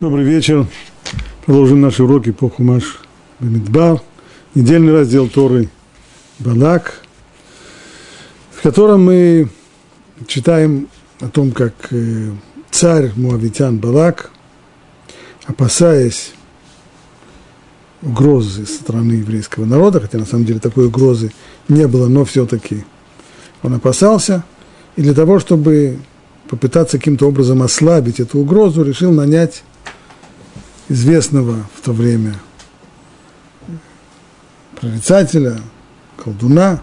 Добрый вечер. Продолжим наши уроки по Хумаш Бемидбар. Недельный раздел Торы Балак, в котором мы читаем о том, как царь Муавитян Балак, опасаясь угрозы со стороны еврейского народа, хотя на самом деле такой угрозы не было, но все-таки он опасался, и для того, чтобы попытаться каким-то образом ослабить эту угрозу, решил нанять известного в то время прорицателя, колдуна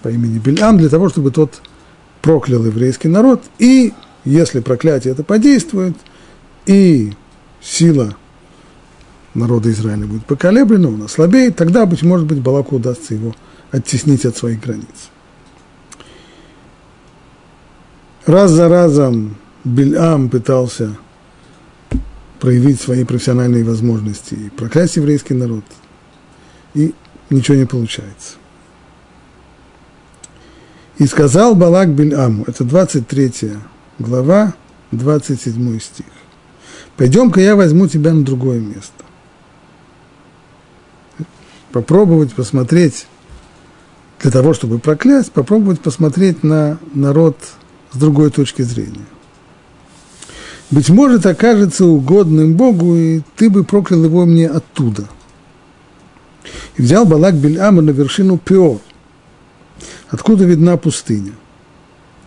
по имени Бельам, для того, чтобы тот проклял еврейский народ, и если проклятие это подействует, и сила народа Израиля будет поколеблена, он ослабеет, тогда, быть может быть, Балаку удастся его оттеснить от своих границ. Раз за разом Бельам пытался проявить свои профессиональные возможности и проклясть еврейский народ, и ничего не получается. «И сказал Балак Бельаму», это 23 глава, 27 стих, «Пойдем-ка я возьму тебя на другое место». Попробовать посмотреть, для того, чтобы проклясть, попробовать посмотреть на народ с другой точки зрения. Быть может, окажется угодным Богу, и ты бы проклял его мне оттуда. И взял Балак Бельама на вершину Пеор, откуда видна пустыня.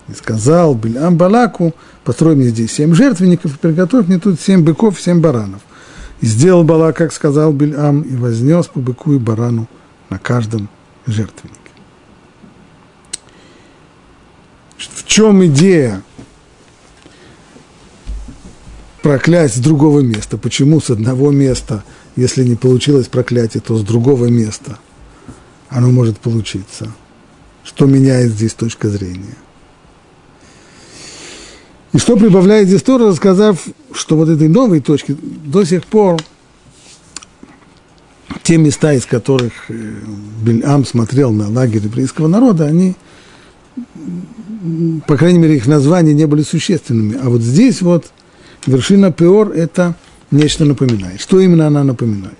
И сказал Бельам Балаку: построй мне здесь 7 жертвенников, и приготовь мне тут 7 быков и 7 баранов. И сделал Балак, как сказал Бельам, и вознес по быку и барану на каждом жертвеннике. В чем идея проклясть с другого места? Почему с одного места, если не получилось проклятие, то с другого места оно может получиться? Что меняет здесь точка зрения? И что прибавляет здесь Тора, рассказав, что вот этой новой точки до сих пор те места, из которых Бельам смотрел на лагерь еврейского народа, они, по крайней мере, их названия не были существенными. А вот здесь вот вершина Пеор это нечто напоминает. Что именно она напоминает?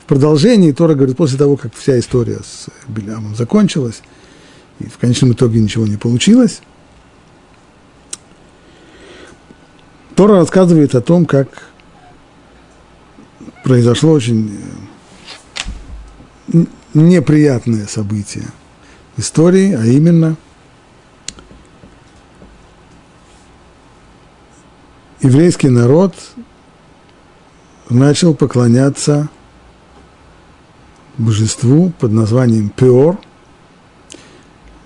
В продолжении Тора говорит, после того, как вся история с Бельамом закончилась, и в конечном итоге ничего не получилось, Тора рассказывает о том, как произошло очень неприятное событие истории, а именно еврейский народ начал поклоняться божеству под названием Пеор,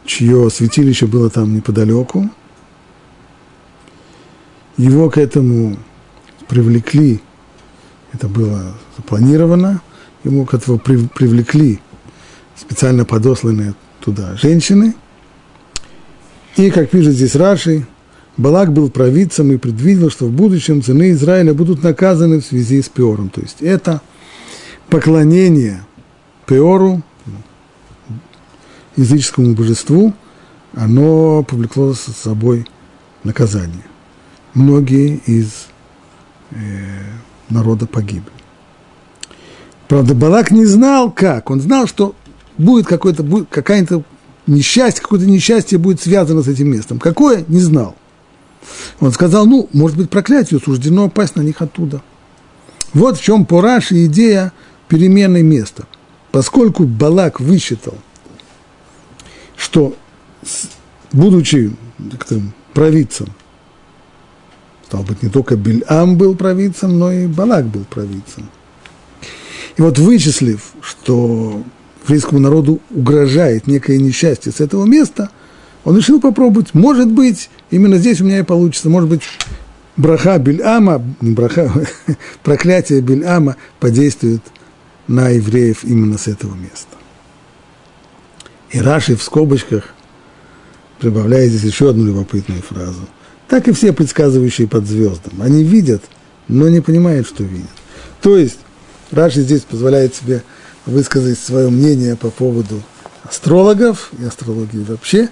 чье святилище было там неподалеку. Его к этому привлекли, это было запланировано, ему к этому привлекли специально подосланные туда женщины. И, как пишет здесь Раши, Балак был провидцем и предвидел, что в будущем сыны Израиля будут наказаны в связи с Пеором. То есть это поклонение Пеору, языческому божеству, оно повлекло за собой наказание. Многие из народа погибли. Правда, Балак не знал, как. Он знал, что будет какая-то несчастье, какое-то несчастье будет связано с этим местом. Какое? Не знал. Он сказал, может быть, проклятию суждено пасть на них оттуда. Вот в чем по Раши идея перемены места. Поскольку Балак высчитал, что, будучи провидцем, стал быть, не только Бельам был провидцем, но и Балак был провидцем. И вот вычислив, что еврейскому народу угрожает некое несчастье с этого места, он решил попробовать, может быть, именно здесь у меня и получится, может быть, проклятие Бельама подействует на евреев именно с этого места. И Раши в скобочках прибавляет здесь еще одну любопытную фразу. Так и все предсказывающие под звездам. Они видят, но не понимают, что видят. То есть Раши здесь позволяет себе высказать свое мнение по поводу астрологов и астрологии вообще.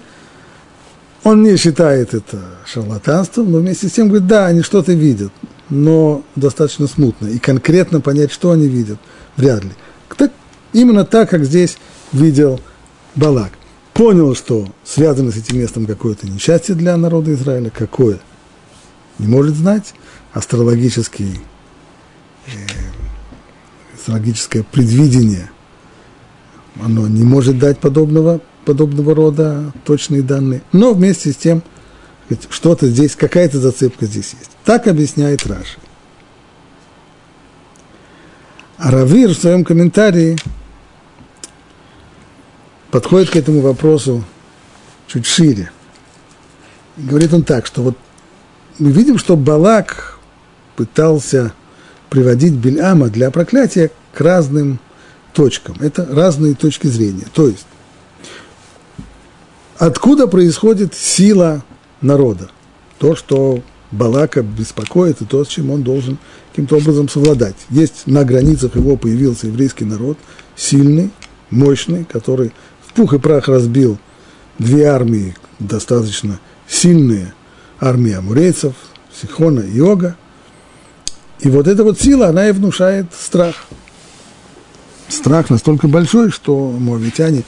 Он не считает это шарлатанством, но вместе с тем говорит, да, они что-то видят, но достаточно смутно. И конкретно понять, что они видят, вряд ли. Так, именно так, как здесь видел Балак. Понял, что связано с этим местом какое-то несчастье для народа Израиля. Какое? Не может знать. Астрологическое предвидение, оно не может дать подобного рода точные данные. Но вместе с тем, что-то здесь, какая-то зацепка здесь есть. Так объясняет Раши. Аравир в своем комментарии подходит к этому вопросу чуть шире. И говорит он так, что вот мы видим, что Балак пытался приводить Бельама для проклятия к разным точкам. Это разные точки зрения. То есть, откуда происходит сила народа? То, что Балака беспокоит, и то, с чем он должен каким-то образом совладать. Есть на границах его появился еврейский народ, сильный, мощный, который в пух и прах разбил две армии, достаточно сильные армии амурейцев, Сихона и Ога. И вот эта вот сила, она и внушает страх. Страх настолько большой, что муавитяне,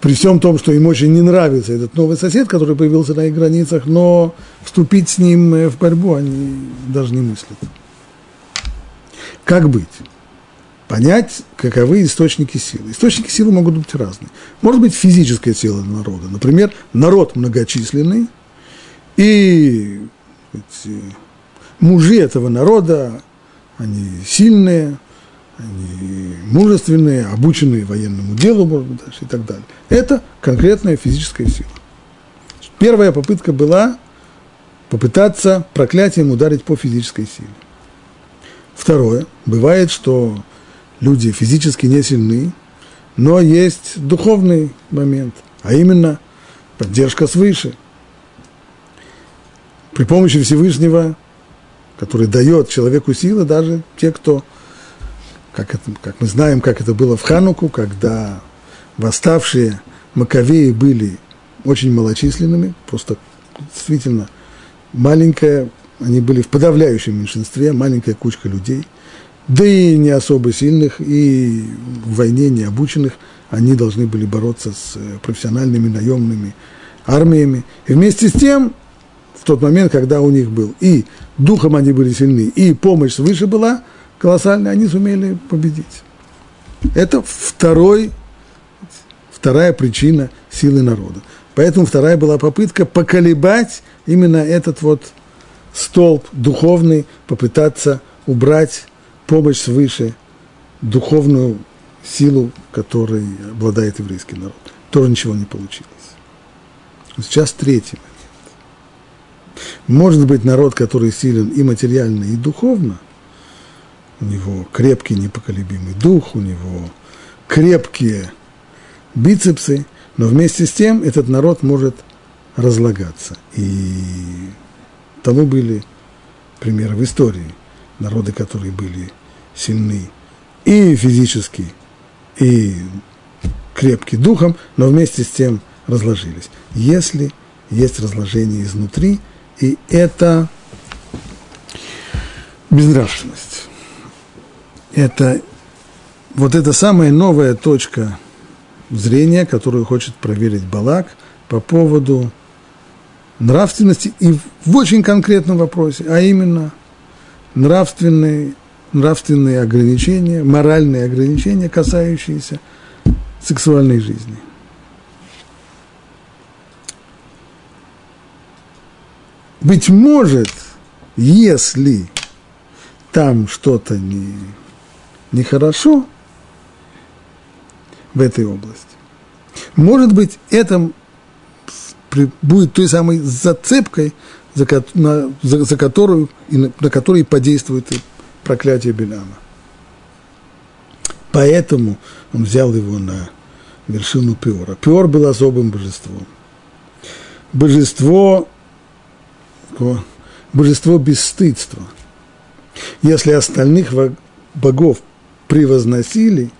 при всем том, что им очень не нравится этот новый сосед, который появился на их границах, но вступить с ним в борьбу они даже не мыслят. Как быть? Понять, каковы источники силы. Источники силы могут быть разные. Может быть, физическая сила народа. Например, народ многочисленный, и мужи этого народа, они сильные, они мужественные, обученные военному делу, может быть, даже, и так далее. Это конкретная физическая сила. Первая попытка была попытаться проклятием ударить по физической силе. Второе. Бывает, что люди физически не сильны, но есть духовный момент, а именно поддержка свыше. При помощи Всевышнего, который дает человеку силы, даже те, кто, как мы знаем, как это было в Хануку, когда восставшие Маковеи были очень малочисленными, просто действительно маленькая, они были в подавляющем меньшинстве, маленькая кучка людей, да и не особо сильных, и в войне не обученных, они должны были бороться с профессиональными наемными армиями. И вместе с тем, в тот момент, когда у них был и духом они были сильны, и помощь свыше была колоссальная, они сумели победить. Это вторая причина силы народа. Поэтому вторая была попытка поколебать именно этот вот столб духовный, попытаться убрать помощь свыше, духовную силу, которой обладает еврейский народ. Тоже ничего не получилось. Сейчас третий момент. Может быть, народ, который силен и материально, и духовно, у него крепкий непоколебимый дух, у него крепкие бицепсы, но вместе с тем этот народ может разлагаться. И тому были примеры в истории. Народы, которые были сильны и физически, и крепки духом, но вместе с тем разложились. Если есть разложение изнутри, и это безнравственность. Это вот эта самая новая точка зрения, которую хочет проверить Балак по поводу нравственности и в очень конкретном вопросе, а именно нравственные ограничения, моральные ограничения, касающиеся сексуальной жизни. Быть может, если там что-то нехорошо в этой области, может быть, это будет той самой зацепкой, за которую, и на которой подействует проклятие Бельама. Поэтому он взял его на вершину Пеора. Пеор был особым божеством. Божество бесстыдства. Если остальных богов превозносили,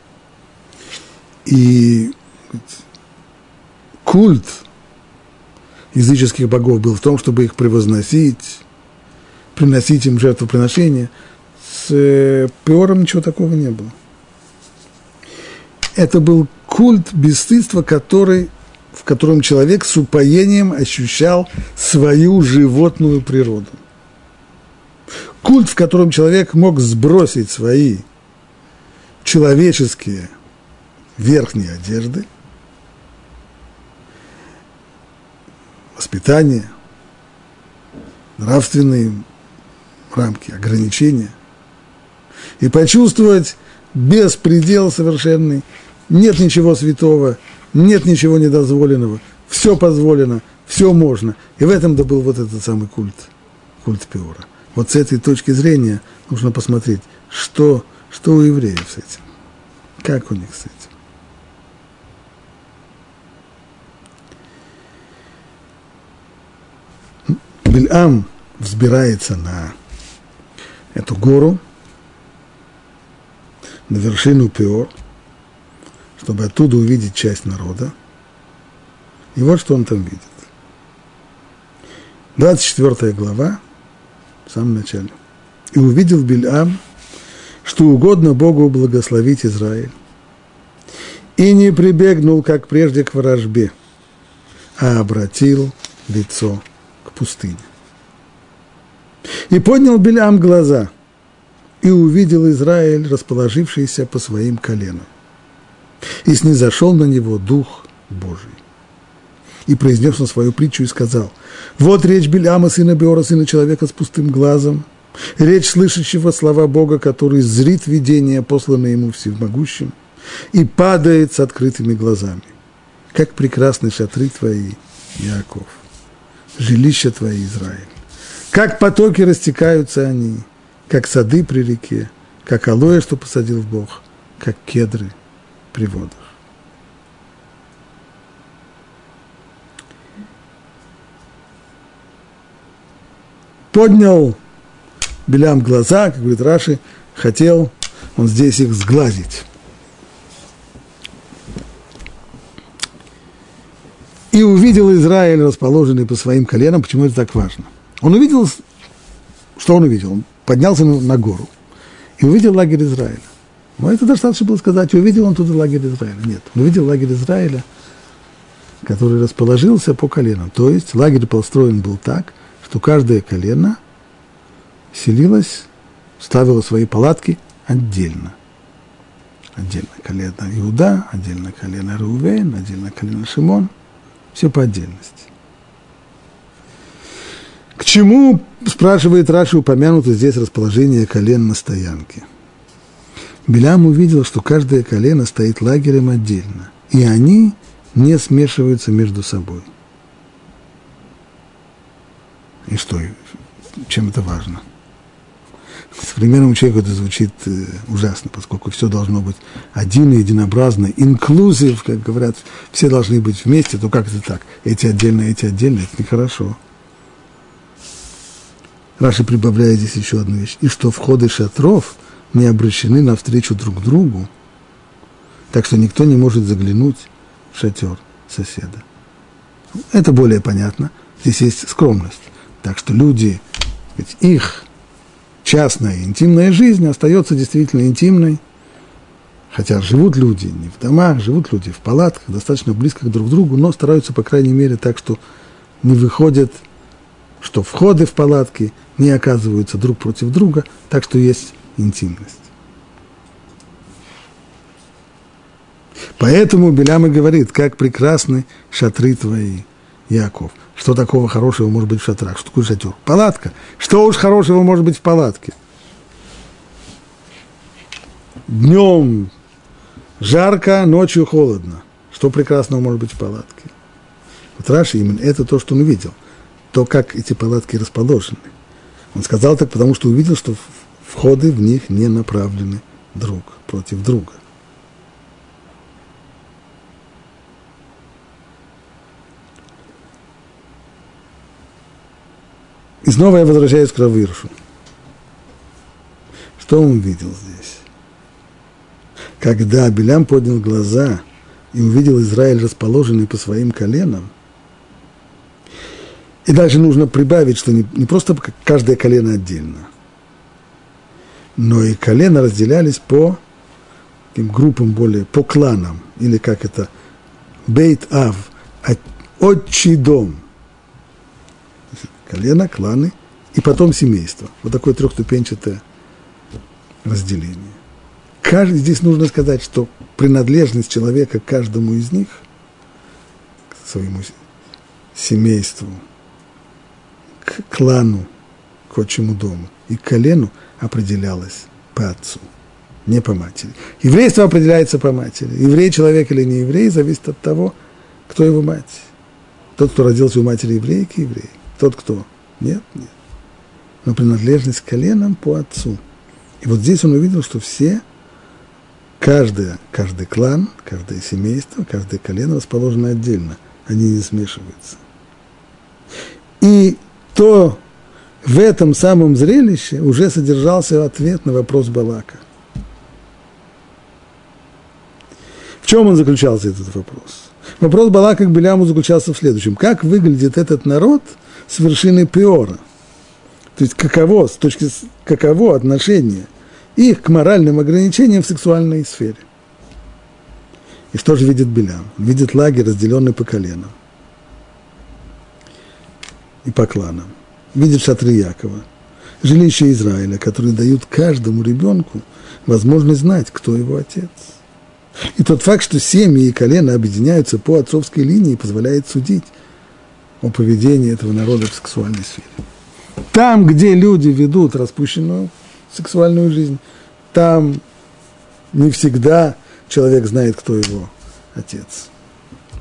и культ языческих богов был в том, чтобы их превозносить, приносить им жертвоприношения. С Пеором ничего такого не было. Это был культ бесстыдства, в котором человек с упоением ощущал свою животную природу. Культ, в котором человек мог сбросить свои человеческие верхние одежды, воспитание, нравственные рамки, ограничения, и почувствовать беспредел совершенный. Нет ничего святого, нет ничего недозволенного, все позволено, все можно. И в этом-то был вот этот самый культ Пеора. Вот с этой точки зрения нужно посмотреть, что у евреев с этим, как у них с этим. Бельам взбирается на эту гору, на вершину Пеор, чтобы оттуда увидеть часть народа. И вот что он там видит. 24 глава, в самом начале. «И увидел Бельам, что угодно Богу благословить Израиль, и не прибегнул, как прежде, к вражбе, а обратил лицо к пустыне. И поднял Бельам глаза, и увидел Израиль, расположившийся по своим коленам. И снизошел на него Дух Божий. И произнес он свою притчу и сказал: вот речь Бельама, сына Беора, сына человека с пустым глазом, речь слышащего слова Бога, который зрит видение, посланное ему всемогущим, и падает с открытыми глазами. Как прекрасны шатры твои, Яков, жилища твои, Израиль. Как потоки растекаются они, как сады при реке, как алоэ, что посадил Бог, как кедры при водах». Поднял Бельам глаза, как говорит Раши, хотел он здесь их сглазить. «И увидел Израиль, расположенный по своим коленам». Почему это так важно? Он увидел, что он увидел? Он поднялся на гору и увидел лагерь Израиля. Но это достаточно было сказать, увидел он туда лагерь Израиля. Нет, он увидел лагерь Израиля, который расположился по коленам. То есть лагерь построен был так, что каждое колено селилось, ставило свои палатки отдельно. Отдельно колено Иуда, отдельно колено Рувейн, отдельно колено Шимон. Все по отдельности. К чему, спрашивает Раши, упомянуто здесь расположение колен на стоянке? Бельам увидел, что каждое колено стоит лагерем отдельно, и они не смешиваются между собой. И что, чем это важно? Современному человеку это звучит ужасно, поскольку все должно быть один и единообразно, инклюзив, как говорят, все должны быть вместе, то как это так? Эти отдельно, это нехорошо. Раши прибавляет здесь еще одну вещь. И что входы шатров не обращены навстречу друг другу, так что никто не может заглянуть в шатер соседа. Это более понятно. Здесь есть скромность. Так что люди, ведь их частная интимная жизнь остается действительно интимной, хотя живут люди не в домах, живут люди в палатках, достаточно близко друг к другу, но стараются, по крайней мере, так, что не выходят, что входы в палатки не оказываются друг против друга, так что есть интимность. Поэтому Бельам и говорит: как прекрасны шатры твои, Яков. Что такого хорошего может быть в шатрах? Что такое шатер? Палатка. Что уж хорошего может быть в палатке? Днем жарко, ночью холодно. Что прекрасного может быть в палатке? Вот Раши именно это то, что он увидел. То, как эти палатки расположены. Он сказал так, потому что увидел, что входы в них не направлены друг против друга. И снова я возвращаюсь к Равиршу. Что он видел здесь? Когда Бельам поднял глаза и увидел Израиль, расположенный по своим коленам, И даже нужно прибавить, что не просто каждое колено отдельно, но и колена разделялись по таким группам более, по кланам, или как это, бейт-ав, отчий дом. Колено, кланы и потом семейство. Вот такое трехступенчатое разделение. Здесь нужно сказать, что принадлежность человека к каждому из них, к своему семейству, к клану, к отчему дому и к колену определялась по отцу, не по матери. Еврейство определяется по матери. Еврей человек или не еврей зависит от того, кто его мать. Тот, кто родился у матери еврейки, еврей. Тот, кто нет, нет. Но принадлежность к коленам по отцу. И вот здесь он увидел, что все, каждый клан, каждое семейство, каждое колено расположено отдельно. Они не смешиваются. И то в этом самом зрелище уже содержался ответ на вопрос Балака. В чем он заключался, этот вопрос? Вопрос Балака к Бельяму заключался в следующем. Как выглядит этот народ с вершины Пеора? То есть каково отношение их к моральным ограничениям в сексуальной сфере? И что же видит Бельам? Видит лагерь, разделенный по коленам и по кланам. Видит шатры Якова, жилища Израиля, которые дают каждому ребенку возможность знать, кто его отец. И тот факт, что семьи и колена объединяются по отцовской линии, позволяет судить о поведении этого народа в сексуальной сфере. Там, где люди ведут распущенную сексуальную жизнь, там не всегда человек знает, кто его отец.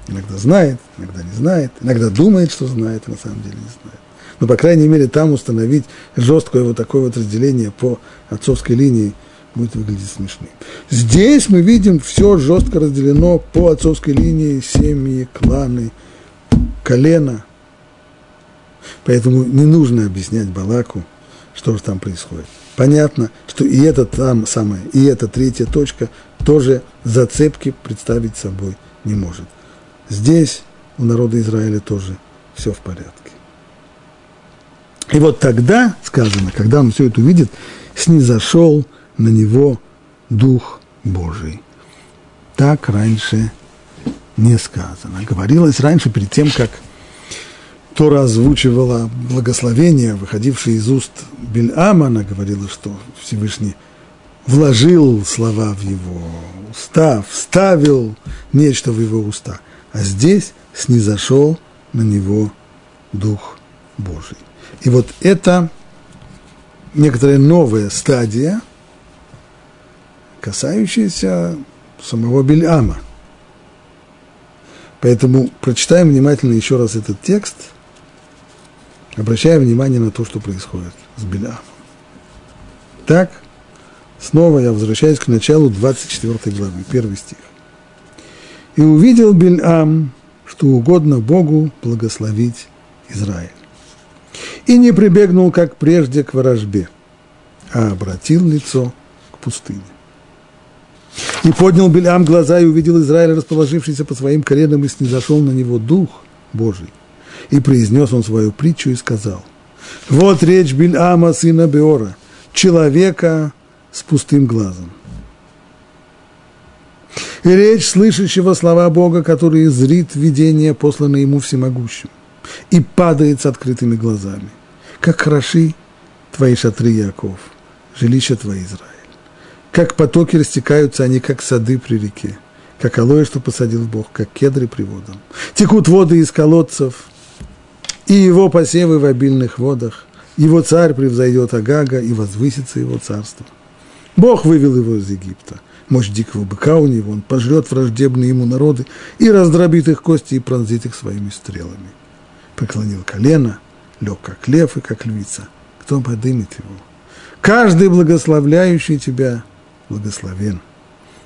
Иногда знает, иногда не знает, иногда думает, что знает, а на самом деле не знает. Но, по крайней мере, там установить жесткое вот такое вот разделение по отцовской линии будет выглядеть смешным. Здесь мы видим, все жестко разделено по отцовской линии: семьи, кланы, колена. Поэтому не нужно объяснять Балаку, что же там происходит. Понятно, что и эта там самая, и эта третья точка тоже зацепки представить собой не может. Здесь у народа Израиля тоже все в порядке. И вот тогда, сказано, когда он все это увидит, снизошел на него Дух Божий. Так раньше не сказано. Говорилось раньше, перед тем, как Тора озвучивала благословение, выходившее из уст Бельама, она говорила, что Всевышний вложил слова в его уста, вставил нечто в его уста. А здесь снизошел на него Дух Божий. И вот это некоторая новая стадия, касающаяся самого Бельама. Поэтому прочитаем внимательно еще раз этот текст, обращая внимание на то, что происходит с Бельамом. Так, снова я возвращаюсь к началу 24 главы, 1 стих. «И увидел Бельам, что угодно Богу благословить Израиль. И не прибегнул, как прежде, к ворожбе, а обратил лицо к пустыне. И поднял Бельам глаза и увидел Израиль, расположившийся по своим коленам, и снизошел на него Дух Божий. И произнес он свою притчу и сказал: вот речь Бельама, сына Беора, человека с пустым глазом. И речь слышащего слова Бога, который зрит видение, посланное ему всемогущим, и падает с открытыми глазами. Как хороши твои шатры, Яков, жилища твои, Израиль. Как потоки растекаются они, как сады при реке, как алоэ, что посадил Бог, как кедры при водам. Текут воды из колодцев, и его посевы в обильных водах. Его царь превзойдет Агага, и возвысится его царство. Бог вывел его из Египта. Мощь дикого быка у него, он пожрет враждебные ему народы, и раздробит их кости, и пронзит их своими стрелами. Преклонил колено, лег как лев и как львица. Кто подымет его? Каждый благословляющий тебя благословен,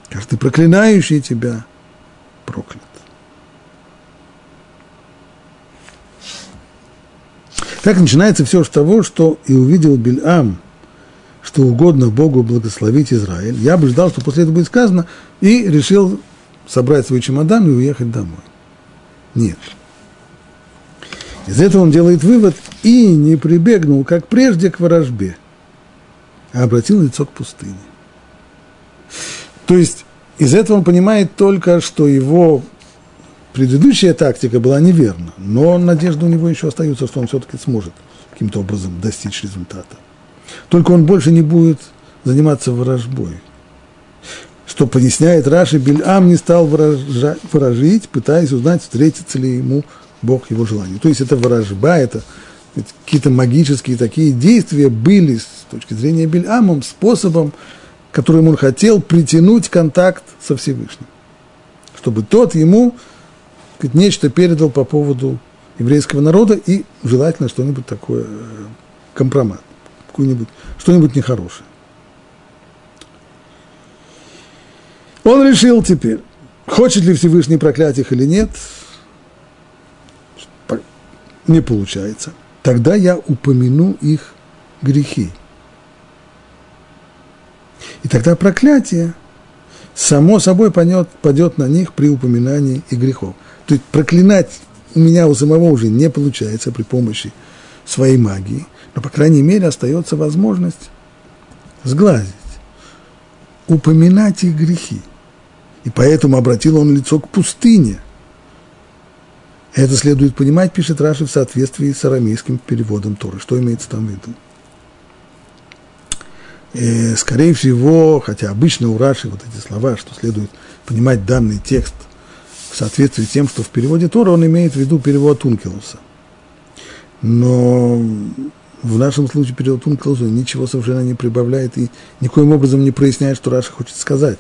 каждый проклинающий тебя проклят». Так начинается все с того, что и увидел Бельам, что угодно Богу благословить Израиль. Я бы ждал, что после этого будет сказано, и решил собрать свой чемодан и уехать домой. Нет. Из этого он делает вывод: и не прибегнул, как прежде, к ворожбе, а обратил лицо к пустыне. То есть из этого он понимает только, что его предыдущая тактика была неверна, но надежда у него еще остается, что он все-таки сможет каким-то образом достичь результата. Только он больше не будет заниматься ворожбой. Что поясняет Раши, Бельам не стал ворожить, пытаясь узнать, встретится ли ему Бог его желанию. То есть это ворожба, это какие-то магические такие действия были с точки зрения Бельама способом, которым он хотел притянуть контакт со Всевышним, чтобы тот ему нечто передал по поводу еврейского народа и желательно что-нибудь такое, компромат, что-нибудь нехорошее. Он решил теперь, хочет ли Всевышний проклять их или нет, не получается. Тогда я упомяну их грехи. И тогда проклятие само собой падет на них при упоминании и грехов. То есть проклинать у меня у самого уже не получается при помощи своей магии, но, по крайней мере, остается возможность сглазить, упоминать их грехи. И поэтому обратил он лицо к пустыне. Это следует понимать, пишет Раши, в соответствии с арамейским переводом Торы. Что имеется там в виду? И, скорее всего, хотя обычно у Раши вот эти слова, что следует понимать данный текст в соответствии с тем, что в переводе Торы, он имеет в виду перевод Онкелоса. Но в нашем случае перевод Онкелоса ничего совершенно не прибавляет и никоим образом не проясняет, что Раши хочет сказать.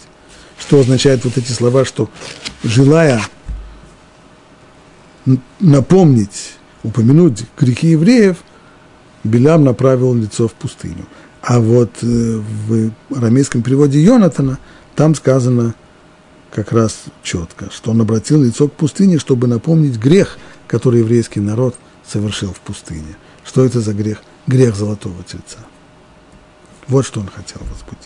Что означают вот эти слова, что желая напомнить, упомянуть грехи евреев, Бильам направил лицо в пустыню. А вот в арамейском переводе Йонатана там сказано как раз четко, что он обратил лицо к пустыне, чтобы напомнить грех, который еврейский народ совершил в пустыне. Что это за грех? Грех золотого тельца. Вот что он хотел возбудить.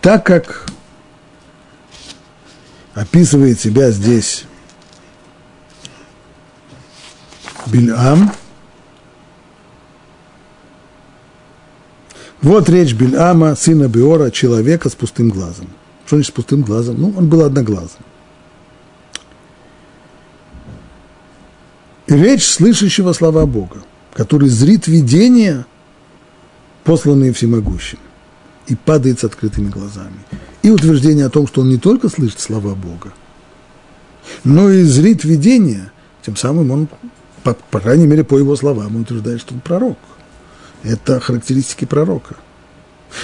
Так как описывает себя здесь Бельам, вот речь Бельама, сына Пеора, человека с пустым глазом. Что значит с пустым глазом? Ну, он был одноглазым. Речь слышащего слова Бога, который зрит видения, посланные всемогущим, и падает с открытыми глазами. И утверждение о том, что он не только слышит слова Бога, но и зрит видение, тем самым он, по крайней мере, по его словам, он утверждает, что он пророк. Это характеристики пророка.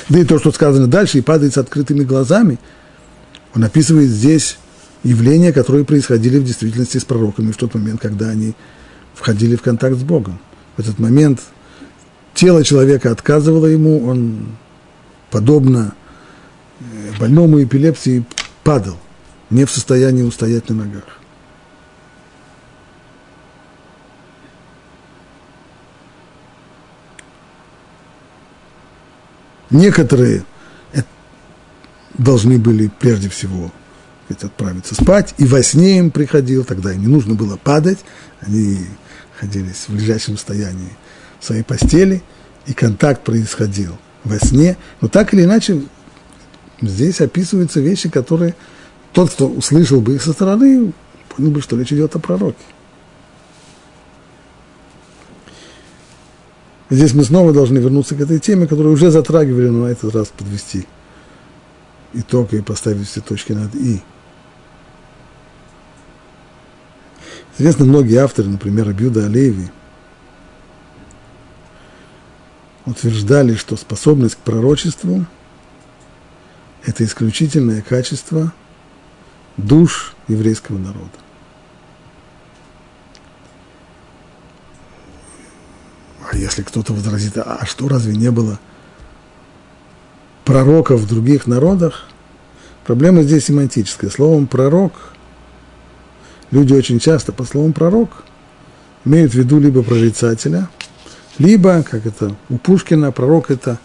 Да и то, что сказано дальше, и падает с открытыми глазами, он описывает здесь явления, которые происходили в действительности с пророками в тот момент, когда они входили в контакт с Богом. В этот момент тело человека отказывало ему, он подобно больному эпилепсии падал, не в состоянии устоять на ногах. Некоторые должны были прежде всего отправиться спать, и во сне им приходил, тогда им не нужно было падать, они находились в лежачем состоянии в своей постели, и контакт происходил во сне. Но так или иначе, здесь описываются вещи, которые тот, кто услышал бы их со стороны, понял бы, что речь идет о пророке. Здесь мы снова должны вернуться к этой теме, которую уже затрагивали, но на этот раз подвести итог и поставить все точки над «и». Известны многие авторы, например, Абьюда Алеви, утверждали, что способность к пророчеству – это исключительное качество душ еврейского народа. А если кто-то возразит, а что, разве не было пророков в других народах? Проблема здесь семантическая. Словом «пророк» люди очень часто по словам «пророк» имеют в виду либо прорицателя, Либо, как это у Пушкина, пророк – это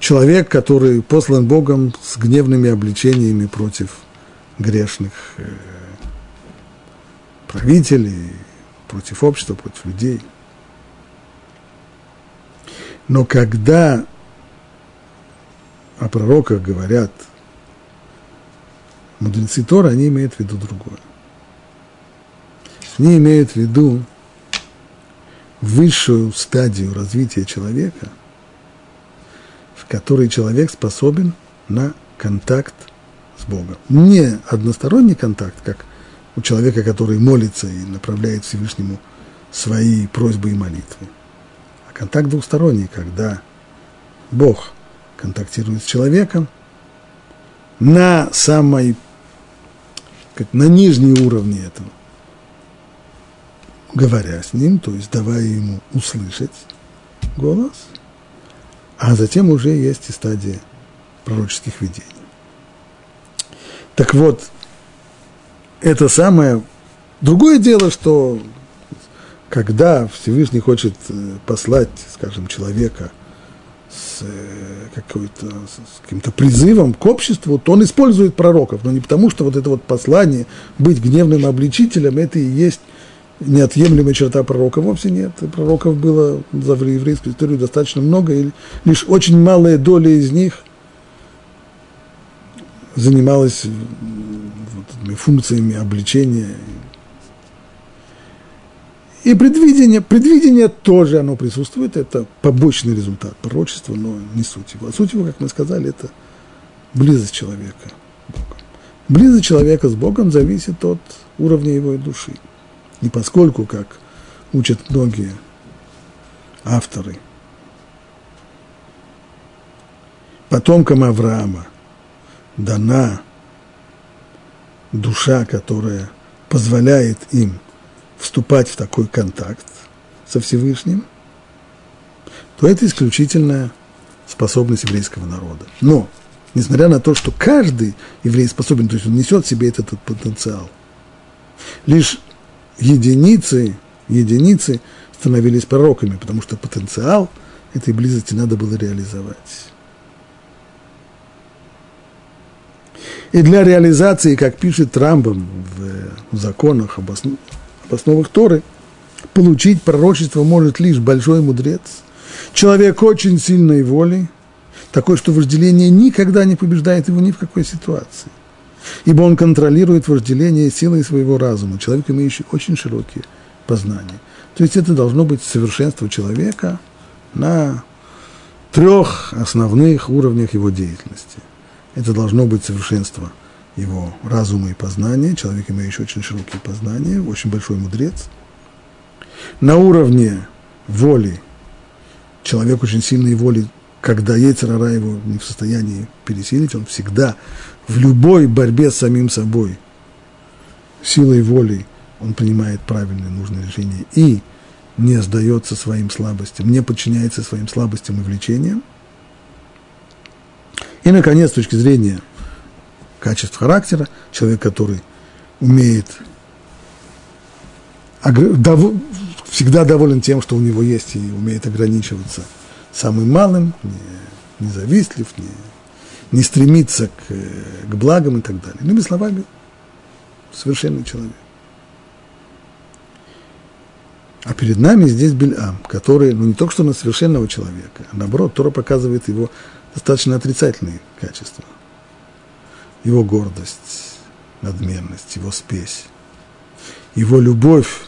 человек, который послан Богом с гневными обличениями против грешных правителей, против общества, против людей. Но когда о пророках говорят мудрецы Торы, они имеют в виду другое. Они имеют в виду высшую стадию развития человека, в которой человек способен на контакт с Богом. Не односторонний контакт, как у человека, который молится и направляет Всевышнему свои просьбы и молитвы, а контакт двухсторонний, когда Бог контактирует с человеком на самой, как, на нижнем уровне этого, говоря с ним, то есть давая ему услышать голос, а затем уже есть и стадия пророческих видений. Так вот, это самое другое дело, что когда Всевышний хочет послать, скажем, человека с каким-то призывом к обществу, то он использует пророков, но не потому, что вот это вот послание, быть гневным обличителем, это и есть неотъемлемая черта пророка. Вовсе нет. Пророков было за еврейскую историю достаточно много, и лишь очень малая доля из них занималась функциями обличения. И предвидение тоже оно присутствует, это побочный результат пророчества, но не суть его. А суть его, как мы сказали, это близость человека с Богом. Близость человека с Богом зависит от уровня его души. И поскольку, как учат многие авторы, потомкам Авраама дана душа, которая позволяет им вступать в такой контакт со Всевышним, то это исключительная способность еврейского народа. Но, несмотря на то, что каждый еврей способен, то есть он несет в себе этот потенциал, лишь единицы становились пророками, потому что потенциал этой близости надо было реализовать. И для реализации, как пишет Рамбам в законах об основах Торы, получить пророчество может лишь большой мудрец, человек очень сильной воли, такой, что вожделение никогда не побеждает его ни в какой ситуации, ибо он контролирует вожделение силой своего разума, человек, имеющий очень широкие познания. То есть это должно быть совершенство человека на трех основных уровнях его деятельности. Это должно быть совершенство его разума и познания, человек, имеющий очень широкие познания, очень большой мудрец. На уровне воли, человек очень сильной воли, когда яйцер ара его не в состоянии пересилить, он всегда в любой борьбе с самим собой, силой воли он принимает правильные, нужные решения и не сдается своим слабостям, не подчиняется своим слабостям и влечениям. И, наконец, с точки зрения качеств характера, человек, который умеет, всегда доволен тем, что у него есть, и умеет ограничиваться самым малым, не завистлив, не стремится к благам и так далее. Иными словами, совершенный человек. А перед нами здесь Бельам, который, не только что на совершенного человека, а наоборот, Тора показывает его достаточно отрицательные качества. Его гордость, надменность, его спесь, его любовь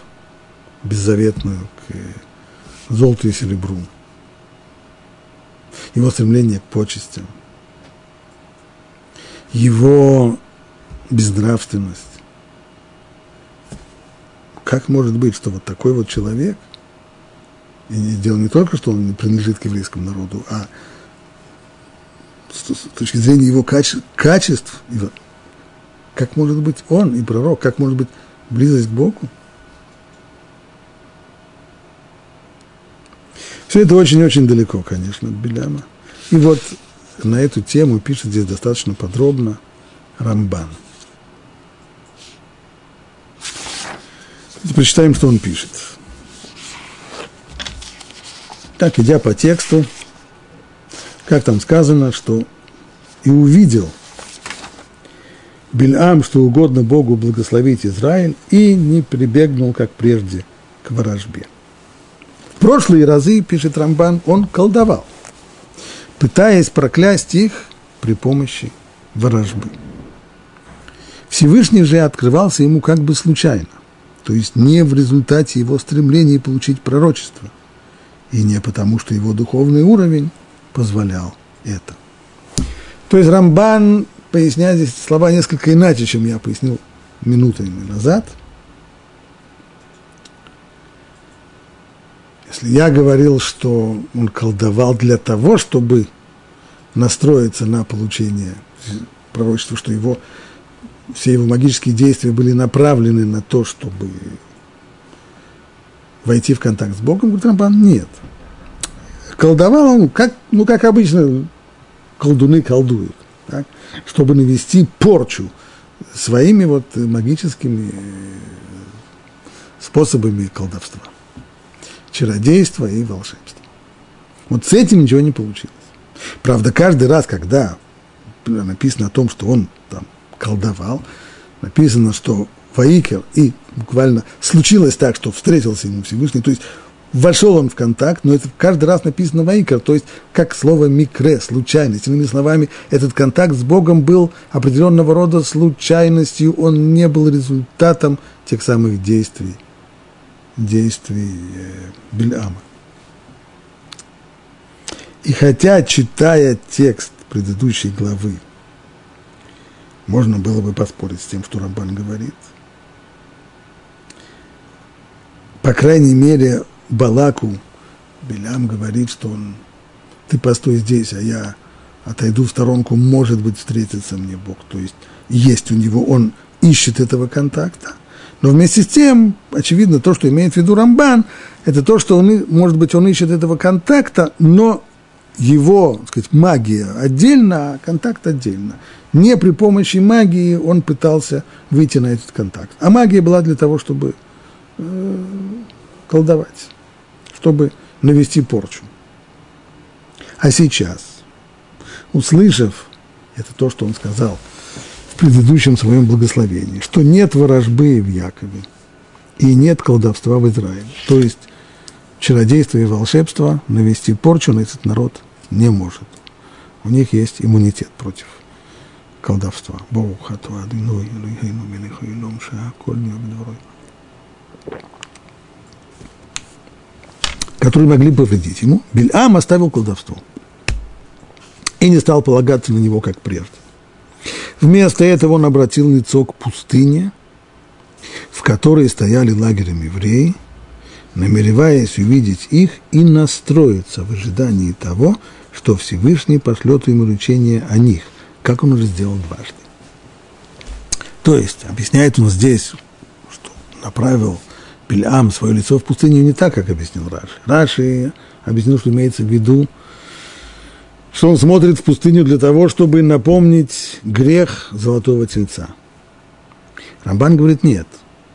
беззаветную к золоту и серебру, его стремление к почестям, его безнравственность. Как может быть, что вот такой вот человек, и дело не только, что он принадлежит к еврейскому народу, а с точки зрения его качеств, как может быть он и пророк, как может быть близость к Богу? Все это очень-очень далеко, конечно, от Бельама. И вот на эту тему пишет здесь достаточно подробно Рамбан. Прочитаем, что он пишет. Так, идя по тексту, как там сказано, что «и увидел Бельам, что угодно Богу благословить Израиль, и не прибегнул, как прежде, к ворожбе». В прошлые разы, пишет Рамбан, он колдовал, пытаясь проклясть их при помощи ворожбы. Всевышний же открывался ему как бы случайно, то есть не в результате его стремления получить пророчество, и не потому, что его духовный уровень позволял это. То есть Рамбан поясняет здесь слова несколько иначе, чем я пояснил минутами назад. Если я говорил, что он колдовал для того, чтобы настроиться на получение пророчества, что его, все его магические действия были направлены на то, чтобы войти в контакт с Богом, говорит Рамбан, нет. Колдовал он, как обычно колдуны колдуют, так, чтобы навести порчу своими вот магическими способами колдовства, чародейства и волшебства. Вот с этим ничего не получилось. Правда, каждый раз, когда написано о том, что он там колдовал, написано, что Ваикер, и буквально случилось так, что встретился ему Всевышний, то есть вошел он в контакт, но это каждый раз написано Ваикер, то есть как слово микре, случайность. Иными словами, этот контакт с Богом был определенного рода случайностью, он не был результатом тех самых действий Бильама. И хотя, читая текст предыдущей главы, можно было бы поспорить с тем, что Рамбан говорит, по крайней мере, Балаку Бельам говорит, что он, ты постой здесь, а я отойду в сторонку, может быть, встретится мне Бог. То есть, есть у него, он ищет этого контакта. Но вместе с тем, очевидно, то, что имеет в виду Рамбан, это то, что он, может быть, он ищет этого контакта, но его, так сказать, магия отдельно, а контакт отдельно. Не при помощи магии он пытался выйти на этот контакт. А магия была для того, чтобы колдовать, чтобы навести порчу. А сейчас, услышав, это то, что он сказал в предыдущем своем благословении, что нет ворожбы в Якове и нет колдовства в Израиле, то есть чародейство и волшебство, навести порчу на этот народ не может. У них есть иммунитет против колдовства. Которые могли повредить ему, Бельам оставил колдовство и не стал полагаться на него, как прежде. Вместо этого он обратил лицо к пустыне, в которой стояли лагерем евреи, намереваясь увидеть их и настроиться в ожидании того, что Всевышний пошлет ему речение о них, как он уже сделал дважды. То есть, объясняет он здесь, что направил Бельам свое лицо в пустыню не так, как объяснил Раши. Раши объяснил, что имеется в виду, что он смотрит в пустыню для того, чтобы напомнить грех золотого тельца. Рамбан говорит, нет.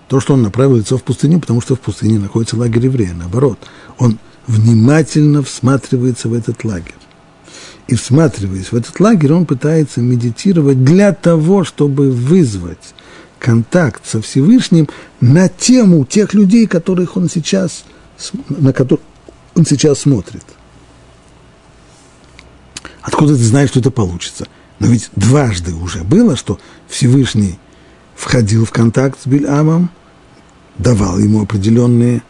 То, что он направил лицо в пустыню, потому что в пустыне находится лагерь еврея, наоборот. Он внимательно всматривается в этот лагерь. И всматриваясь в этот лагерь, он пытается медитировать для того, чтобы вызвать контакт со Всевышним на тему тех людей, которых он сейчас, на которых он сейчас смотрит. Откуда ты знаешь, что это получится? Но ведь дважды уже было, что Всевышний входил в контакт с Бельамом, давал ему определенные,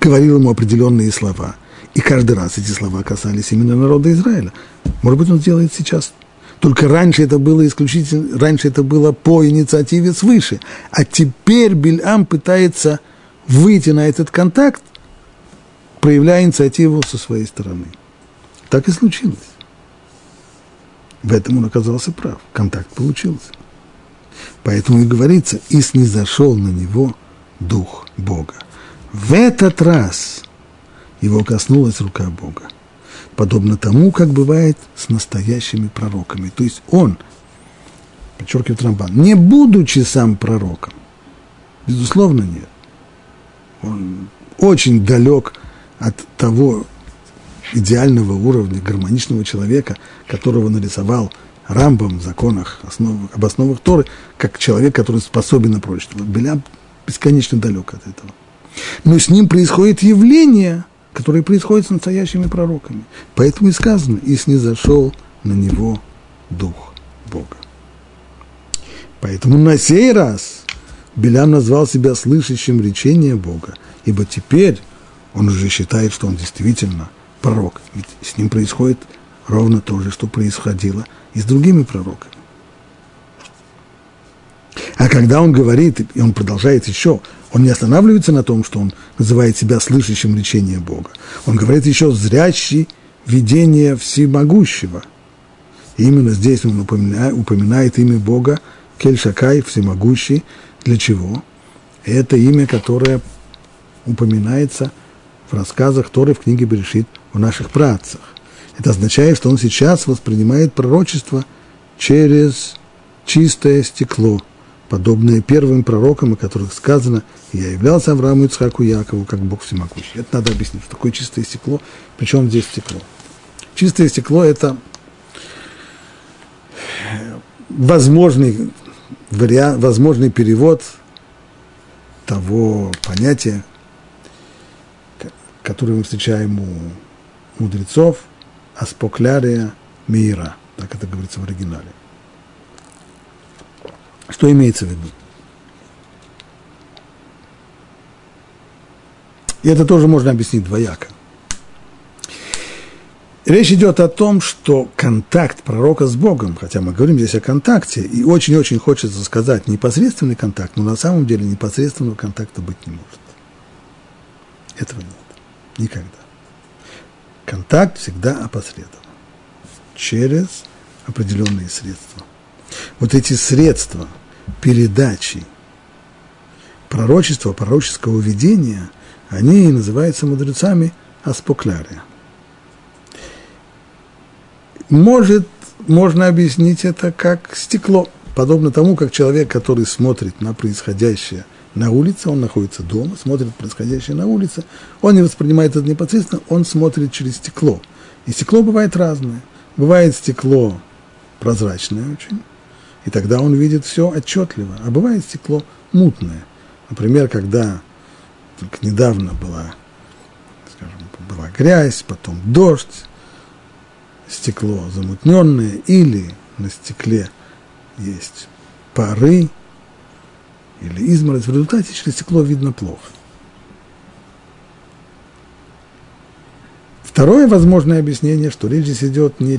говорил ему определенные слова. И каждый раз эти слова касались именно народа Израиля. Может быть, он сделает сейчас. Только раньше это было исключительно, раньше это было по инициативе свыше. А теперь Бельам пытается выйти на этот контакт, проявляя инициативу со своей стороны. Так и случилось. В этом он оказался прав. Контакт получился. Поэтому и говорится, и снизошел на него Дух Бога. В этот раз его коснулась рука Бога. Подобно тому, как бывает с настоящими пророками. То есть он, подчеркивает Рамбан, не будучи сам пророком, безусловно, нет. Он очень далек от того идеального уровня гармоничного человека, которого нарисовал Рамбам в законах, об основах Торы, как человек, который способен на пророчество. Бельам бесконечно далек от этого. Но с ним происходит явление, которое происходит с настоящими пророками. Поэтому и сказано: «И снизошел на него Дух Бога». Поэтому на сей раз Бельам назвал себя слышащим речение Бога, ибо теперь он уже считает, что он действительно пророк. Ведь с ним происходит ровно то же, что происходило и с другими пророками. А когда он говорит, и он продолжает еще, он не останавливается на том, что он называет себя слышащим речение Бога. Он говорит еще «зрящий видение всемогущего». И именно здесь он упоминает имя Бога Кель-Шакай, всемогущий. Для чего? Это имя, которое упоминается в рассказах Торы, в книге Берешит, в наших праотцах. Это означает, что он сейчас воспринимает пророчество через чистое стекло, подобное первым пророкам, о которых сказано: «Я являлся Аврааму, Ицхаку, Якову, как Бог всемогущий». Это надо объяснить, что такое чистое стекло, причем здесь стекло. Чистое стекло – это возможный перевод того понятия, которое мы встречаем у мудрецов, аспоклярия мира, так это говорится в оригинале. Что имеется в виду? И это тоже можно объяснить двояко. Речь идет о том, что контакт пророка с Богом, хотя мы говорим здесь о контакте, и очень-очень хочется сказать непосредственный контакт, но на самом деле непосредственного контакта быть не может. Этого нет. Никогда. Контакт всегда опосредован. Через определенные средства. Вот эти средства передачи пророчества, пророческого видения, они называются мудрецами аспоклярия. Можно объяснить это как стекло, подобно тому, как человек, который смотрит на происходящее на улице, он находится дома, смотрит происходящее на улице, он не воспринимает это непосредственно, он смотрит через стекло. И стекло бывает разное. Бывает стекло прозрачное очень, и тогда он видит все отчетливо, а бывает стекло мутное. Например, когда только недавно была грязь, потом дождь, стекло замутненное, или на стекле есть пары, или изморозь, в результате через стекло видно плохо. Второе возможное объяснение, что речь здесь идет не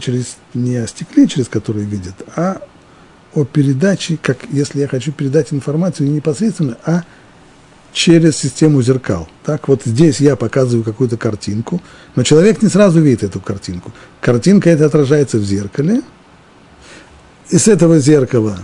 о стекле, через которое видят, а о передаче, как если я хочу передать информацию не непосредственно, а через систему зеркал. Так вот здесь я показываю какую-то картинку, но человек не сразу видит эту картинку. Картинка эта отражается в зеркале, и с этого зеркала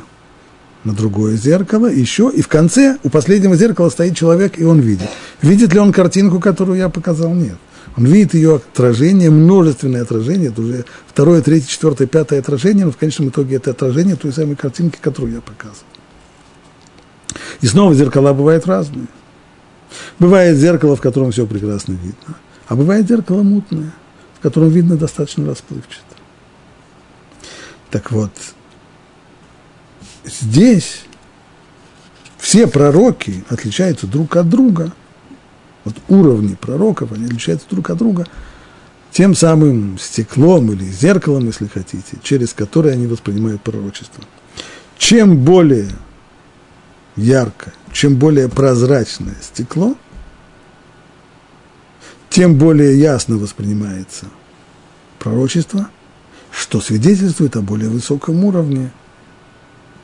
на другое зеркало, еще, и в конце у последнего зеркала стоит человек, и он видит. Видит ли он картинку, которую я показал? Нет. Он видит ее отражение, множественное отражение, это уже второе, третье, четвертое, пятое отражение, но в конечном итоге это отражение той самой картинки, которую я показывал. И снова зеркала бывают разные. Бывает зеркало, в котором все прекрасно видно, а бывает зеркало мутное, в котором видно достаточно расплывчато. Так вот, здесь все пророки отличаются друг от друга. Вот уровни пророков, они отличаются друг от друга тем самым стеклом или зеркалом, если хотите, через которое они воспринимают пророчество. Чем более яркое, чем более прозрачное стекло, тем более ясно воспринимается пророчество, что свидетельствует о более высоком уровне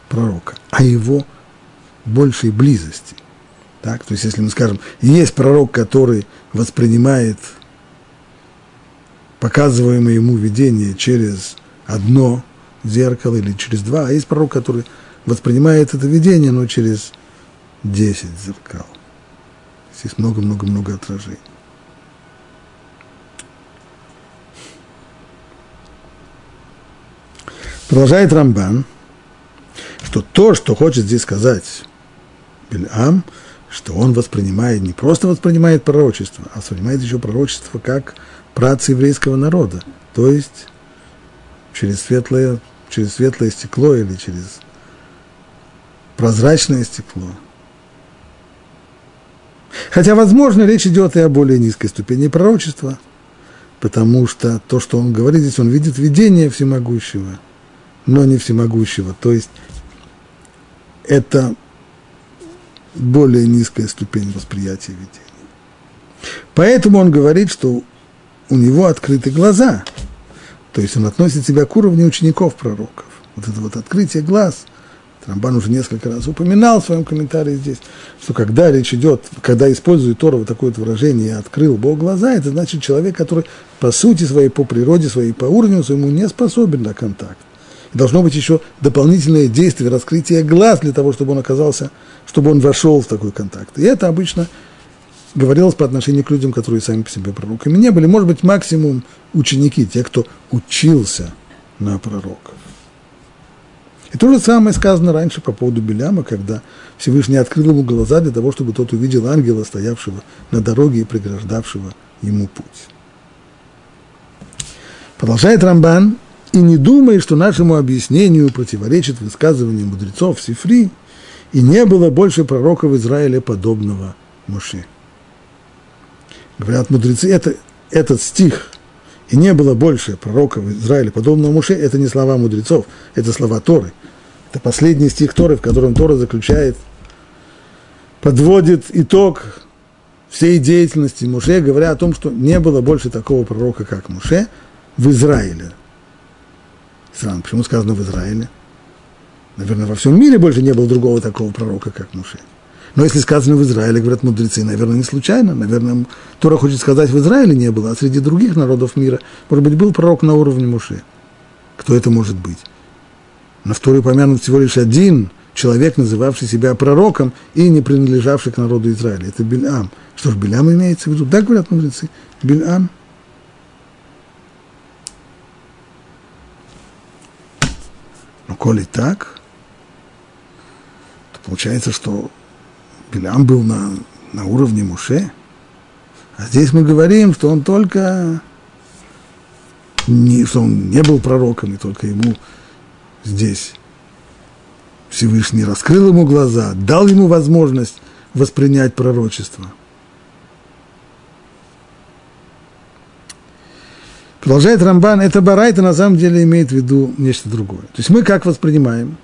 пророка, о его большей близости. Так? То есть, если мы скажем, есть пророк, который воспринимает показываемое ему видение через одно зеркало или через два, а есть пророк, который воспринимает это видение, но через 10 зеркал. Здесь много-много-много отражений. Продолжает Рамбан, что то, что хочет здесь сказать Бельам, что он воспринимает, не просто воспринимает пророчество, а воспринимает еще пророчество как праца еврейского народа, то есть через светлое стекло или через прозрачное стекло. Хотя, возможно, речь идет и о более низкой ступени пророчества, потому что то, что он говорит здесь, он видит видение всемогущего, но не всемогущего. То есть это более низкая ступень восприятия видения. Поэтому он говорит, что у него открыты глаза, то есть он относит себя к уровню учеников пророков. Вот это вот открытие глаз. Рамбан уже несколько раз упоминал в своем комментарии здесь, что когда речь идет, когда использует Тора вот такое выражение «открыл Бог глаза», это значит человек, который по сути своей, по природе своей, по уровню своему не способен на контакт. И должно быть еще дополнительное действие, раскрытие глаз для того, чтобы он оказался, чтобы он вошел в такой контакт. И это обычно говорилось по отношению к людям, которые сами по себе пророками не были. Может быть, максимум ученики, те, кто учился на пророков. И то же самое сказано раньше по поводу Бельама, когда Всевышний открыл ему глаза для того, чтобы тот увидел ангела, стоявшего на дороге и преграждавшего ему путь. Продолжает Рамбан. «И не думай, что нашему объяснению противоречит высказывание мудрецов Сифри, и не было больше пророка в Израиле подобного Моше». Говорят мудрецы, этот стих «И не было больше пророка в Израиле подобного Моше» — это не слова мудрецов, это слова Торы. Это последний стих Торы, в котором Тора заключает, подводит итог всей деятельности Моше, говоря о том, что не было больше такого пророка, как Моше, в Израиле. Странно, почему сказано в Израиле? Наверное, во всем мире больше не было другого такого пророка, как Моше. Но если сказано в Израиле, говорят мудрецы, наверное, не случайно. Наверное, Тора хочет сказать, в Израиле не было, а среди других народов мира, может быть, был пророк на уровне Моше. Кто это может быть? На Торе упомянут всего лишь один человек, называвший себя пророком и не принадлежавший к народу Израиля. Это Бельам. Что ж, Бельам имеется в виду? Да, говорят мудрецы, Бельам. Но коли так, то получается, что Бельам был на уровне Моше, а здесь мы говорим, что он только, что он не был пророком, и только ему здесь Всевышний раскрыл ему глаза, дал ему возможность воспринять пророчество. Продолжает Рамбан, это барайта на самом деле имеет в виду нечто другое. То есть мы как воспринимаем,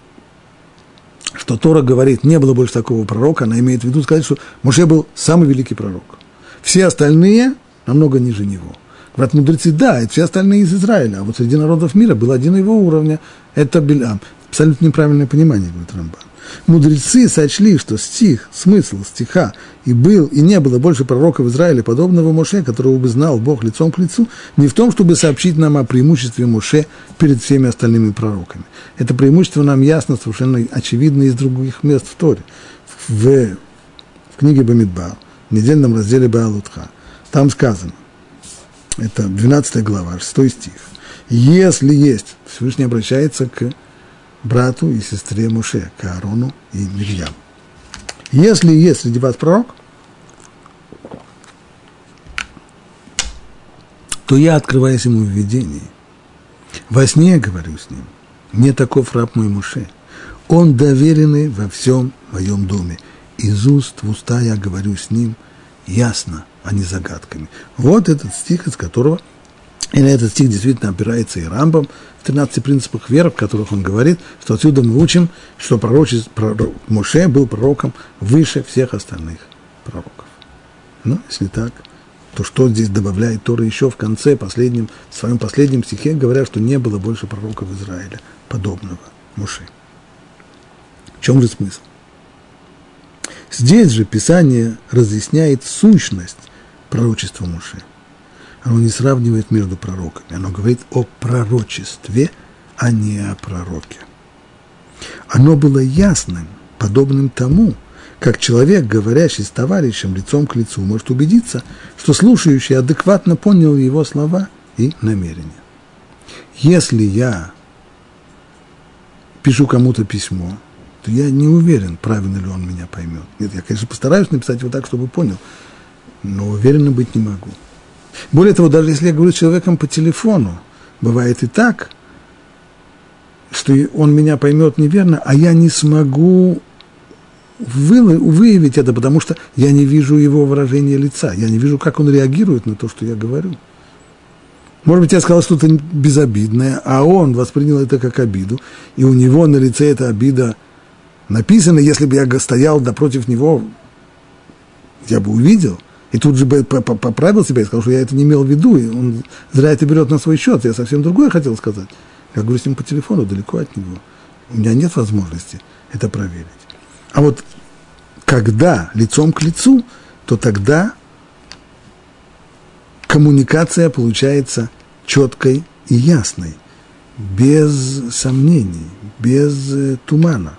что Тора говорит, не было больше такого пророка, она имеет в виду сказать, что Моше был самый великий пророк. Все остальные намного ниже него. Говорят мудрецы, да, это все остальные из Израиля, а вот среди народов мира был один его уровня, это Бельам. Абсолютно неправильное понимание, говорит Рамбан. Мудрецы сочли, что стих, смысл стиха «и не было больше пророка в Израиле, подобного Моше, которого бы знал Бог лицом к лицу», не в том, чтобы сообщить нам о преимуществе Моше перед всеми остальными пророками. Это преимущество нам ясно, совершенно очевидно из других мест в Торе. В книге Бамидбар, в недельном разделе Баалутха, там сказано, это 12 глава, 6 стих, «Если есть», Всевышний обращается к брату и сестре Моше, к Аарону и Мирьям. Если есть среди вас пророк, то я открываюсь ему в видении. Во сне я говорю с ним. Не таков раб мой Моше. Он доверенный во всем моем доме. Из уст в уста я говорю с ним ясно, а не загадками. Вот этот стих, из которого... И на этот стих действительно опирается и Рамбам в 13 принципах веры, в которых он говорит, что отсюда мы учим, что пророк Моше был пророком выше всех остальных пророков. Но если так, то что здесь добавляет Тора еще в конце, в своем последнем стихе, говоря, что не было больше пророков Израиля, подобного Моше? В чем же смысл? Здесь же Писание разъясняет сущность пророчества Моше. Оно не сравнивает между пророками, оно говорит о пророчестве, а не о пророке. Оно было ясным, подобным тому, как человек, говорящий с товарищем лицом к лицу, может убедиться, что слушающий адекватно понял его слова и намерения. Если я пишу кому-то письмо, то я не уверен, правильно ли он меня поймет. Нет, я, конечно, постараюсь написать его так, чтобы понял, но уверенно быть не могу. Более того, даже если я говорю с человеком по телефону, бывает и так, что он меня поймет неверно, а я не смогу выявить это, потому что я не вижу его выражения лица, я не вижу, как он реагирует на то, что я говорю. Может быть, я сказал что-то безобидное, а он воспринял это как обиду, и у него на лице эта обида написана. Если бы я стоял напротив него, я бы увидел, и тут же бы поправил себя и сказал, что я это не имел в виду, и он зря это берет на свой счет, я совсем другое хотел сказать. Я говорю с ним по телефону, далеко от него. У меня нет возможности это проверить. А вот когда лицом к лицу, то тогда коммуникация получается четкой и ясной, без сомнений, без тумана.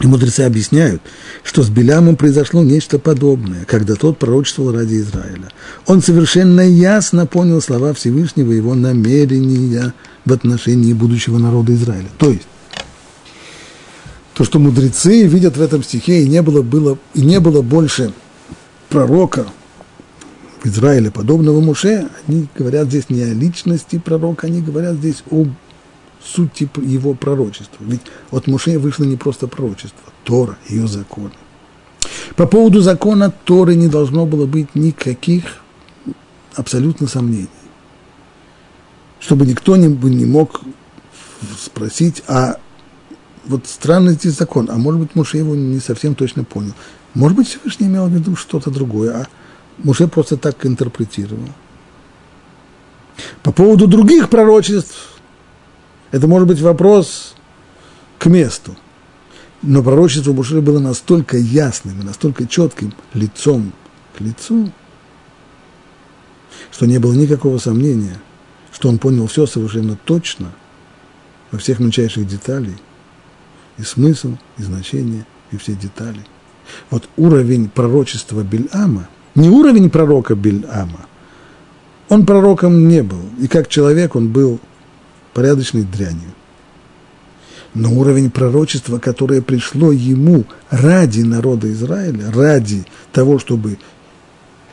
И мудрецы объясняют, что с Бельамом произошло нечто подобное, когда тот пророчествовал ради Израиля. Он совершенно ясно понял слова Всевышнего, его намерения в отношении будущего народа Израиля. То есть, то, что мудрецы видят в этом стихе, и не было больше пророка в Израиле, подобного Муше, они говорят здесь не о личности пророка, они говорят здесь об сути его пророчества. Ведь от Муше вышло не просто пророчество, Тора, ее законы. По поводу закона Торы не должно было быть никаких абсолютно сомнений. Чтобы никто не мог спросить, а вот странный здесь закон, а может быть, Муше его не совсем точно понял. Может быть, Всевышний имел в виду что-то другое, а Муше просто так интерпретировал. По поводу других пророчеств, это может быть вопрос к месту. Но пророчество Муше было настолько ясным, настолько четким, лицом к лицу, что не было никакого сомнения, что он понял все совершенно точно, во всех мельчайших деталях, и смысл, и значение, и все детали. Вот уровень пророчества Бельама, не уровень пророка Бельама, он пророком не был, и как человек он был порядочной дрянью. Но уровень пророчества, которое пришло ему ради народа Израиля, ради того, чтобы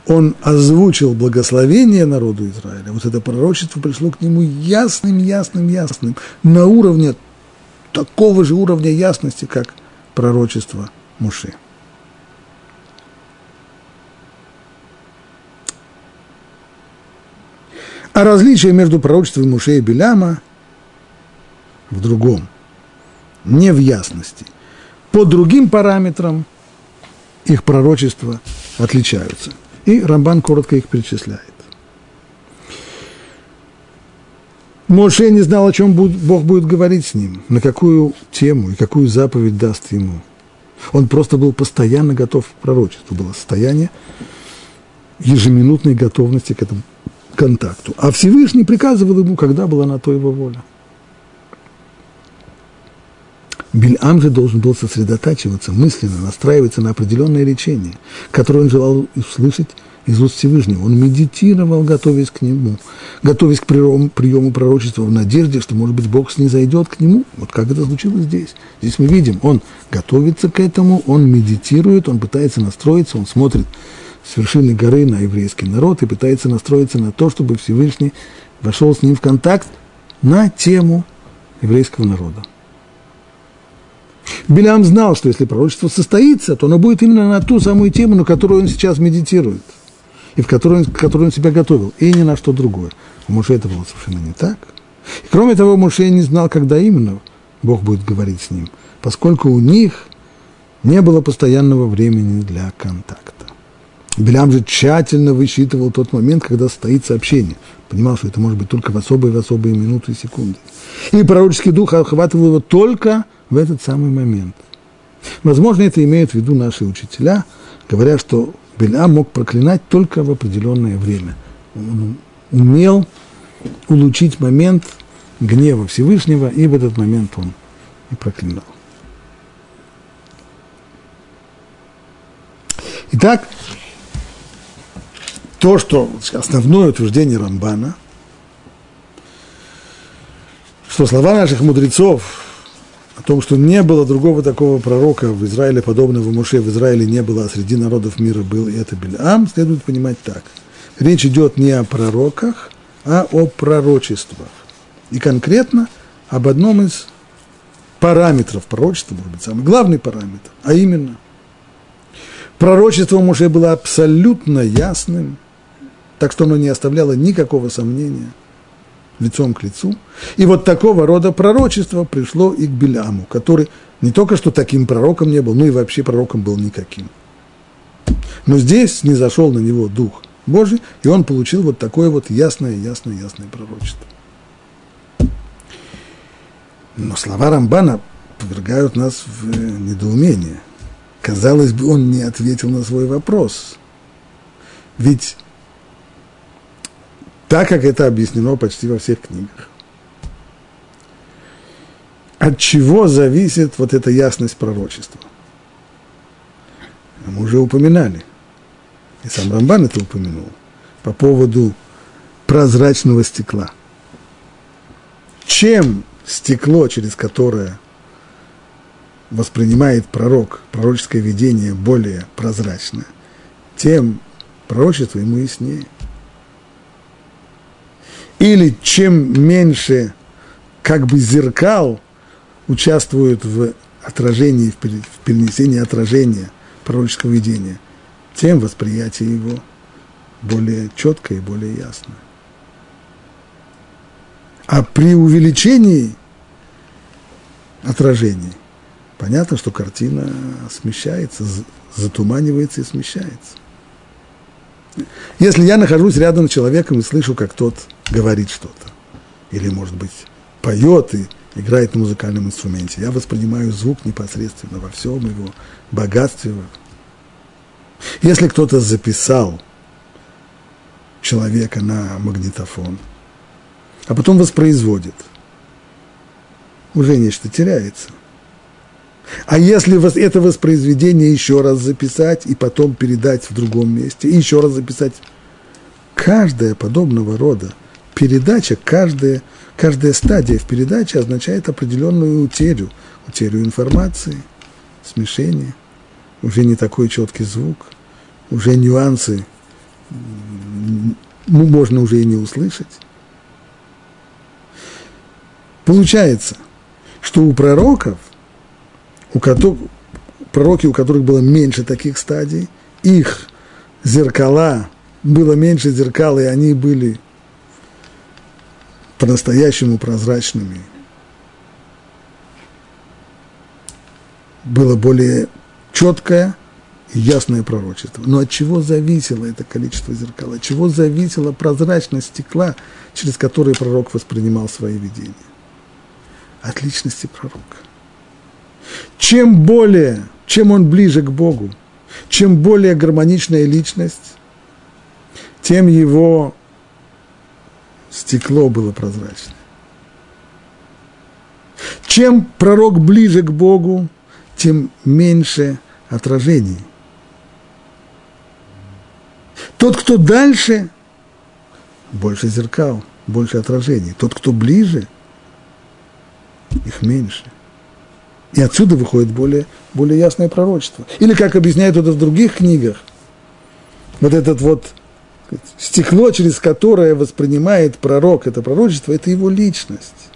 он озвучил благословение народу Израиля, вот это пророчество пришло к нему ясным, на уровне такого же уровня ясности, как пророчество Муше. А различие между пророчеством Муше и Бельама в другом, не в ясности. По другим параметрам их пророчества отличаются. И Рамбан коротко их перечисляет. Муше не знал, о чем Бог будет говорить с ним, на какую тему и какую заповедь даст ему. Он просто был постоянно готов к пророчеству, было состояние ежеминутной готовности к этому контакту. А Всевышний приказывал ему, когда была на то его воля. Бельам же должен был сосредотачиваться мысленно, настраиваться на определенное речение, которое он желал услышать из уст Всевышнего. Он медитировал, готовясь к нему, готовясь к приему пророчества в надежде, что, может быть, Бог снизойдет к нему. Вот как это случилось здесь. Здесь мы видим, он готовится к этому, он медитирует, он пытается настроиться, он смотрит с вершины горы на еврейский народ и пытается настроиться на то, чтобы Всевышний вошел с ним в контакт на тему еврейского народа. Бельам знал, что если пророчество состоится, то оно будет именно на ту самую тему, на которую он сейчас медитирует, и к которой он себя готовил, и ни на что другое. У Муше это было совершенно не так. И кроме того, Муше не знал, когда именно Бог будет говорить с ним, поскольку у них не было постоянного времени для контакта. Бельам же тщательно высчитывал тот момент, когда состоит сообщение. Понимал, что это может быть только в особые минуты и секунды. И пророческий дух охватывал его только в этот самый момент. Возможно, это имеют в виду наши учителя, говоря, что Бельам мог проклинать только в определенное время. Он умел улучшить момент гнева Всевышнего, и в этот момент он и проклинал. Итак, то, что основное утверждение Рамбана, что слова наших мудрецов о о том, что не было другого такого пророка в Израиле, подобного Моше в Израиле не было, а среди народов мира был, и это Бельам, следует понимать так. Речь идет не о пророках, а о пророчествах. И конкретно об одном из параметров пророчества, может быть, самый главный параметр, а именно, пророчество Моше было абсолютно ясным, так что оно не оставляло никакого сомнения лицом к лицу. И вот такого рода пророчество пришло и к Бельаму, который не только что таким пророком не был, но и вообще пророком был никаким. Но здесь низошел на него Дух Божий, и он получил вот такое вот ясное пророчество. Но слова Рамбана повергают нас в недоумение. Казалось бы, он не ответил на свой вопрос. Ведь так, как это объяснено почти во всех книгах. От чего зависит вот эта ясность пророчества? Мы уже упоминали, и сам Рамбан это упомянул, по поводу прозрачного стекла. Чем стекло, через которое воспринимает пророк пророческое видение, более прозрачное, тем пророчество ему яснее. Или чем меньше как бы зеркал участвуют в отражении, в перенесении отражения пророческого видения, тем восприятие его более четкое и более ясное. А при увеличении отражений понятно, что картина смещается, затуманивается и смещается. Если я нахожусь рядом с человеком и слышу, как тот говорит что-то, или, может быть, поет и играет на музыкальном инструменте, я воспринимаю звук непосредственно во всем его богатстве. Если кто-то записал человека на магнитофон, а потом воспроизводит, уже нечто теряется. А если это воспроизведение еще раз записать и потом передать в другом месте, и еще раз записать, каждая подобного рода передача, каждая стадия в передаче означает определенную утерю информации, смешение, уже не такой четкий звук, уже нюансы можно уже и не услышать. Получается, что у пророков, пророки, у которых было меньше таких стадий, их зеркала, было меньше зеркал, и они были по-настоящему прозрачными. Было более четкое и ясное пророчество. Но от чего зависело это количество зеркал? От чего зависела прозрачность стекла, через которое пророк воспринимал свои видения? От личности пророка. Чем он ближе к Богу, чем более гармоничная личность, тем его стекло было прозрачное. Чем пророк ближе к Богу, тем меньше отражений. Тот, кто дальше, больше зеркал, больше отражений. Тот, кто ближе, их меньше. И отсюда выходит более ясное пророчество. Или, как объясняют это в других книгах, вот это вот стекло, через которое воспринимает пророк это пророчество, это его личность.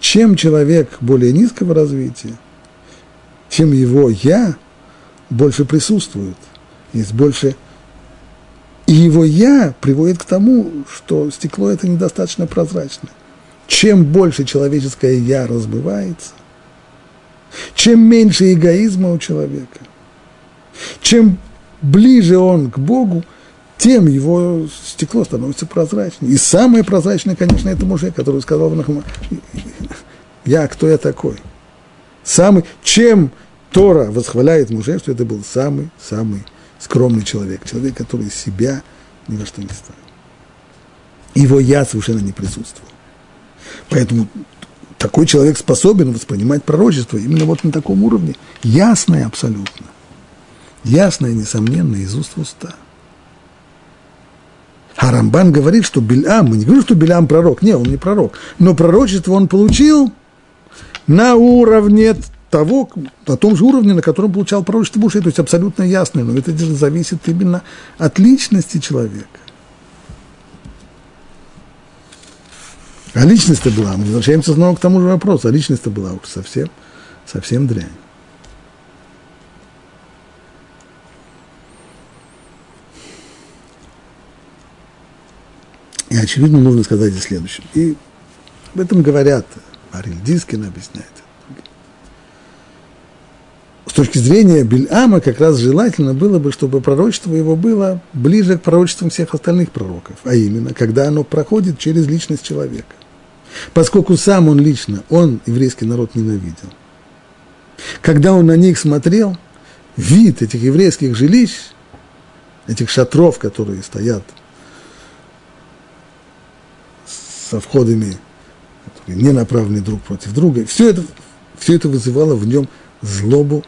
Чем человек более низкого развития, тем его «я» больше присутствует. Есть больше... И его «я» приводит к тому, что стекло это недостаточно прозрачно. Чем больше человеческое «я» разбивается, чем меньше эгоизма у человека, чем ближе он к Богу, тем его стекло становится прозрачным. И самое прозрачное, конечно, это Моше, который сказал: «Я, кто я такой?» Чем Тора восхваляет Моше, что это был самый скромный человек, который себя ни во что не ставил. Его «я» совершенно не присутствовал. Поэтому такой человек способен воспринимать пророчество именно вот на таком уровне, ясное абсолютно, ясное, несомненно, из уст в уста. А Рамбан говорит, что Бельам, мы не говорим, что Бельам пророк, не, он не пророк, но пророчество он получил на уровне того, на том же уровне, на котором получал пророчество Муше, то есть абсолютно ясно, но это зависит именно от личности человека. А личность-то была, мы возвращаемся снова к тому же вопросу, а личность-то была уж совсем дрянь. И, очевидно, нужно сказать и следующее. И об этом говорят, Ариэль Дискин объясняет. С точки зрения Бельама как раз желательно было бы, чтобы пророчество его было ближе к пророчествам всех остальных пророков, а именно, когда оно проходит через личность человека. Поскольку сам он лично, он еврейский народ ненавидел. Когда он на них смотрел, вид этих еврейских жилищ, этих шатров, которые стоят со входами, которые не направлены друг против друга, все это вызывало в нем злобу,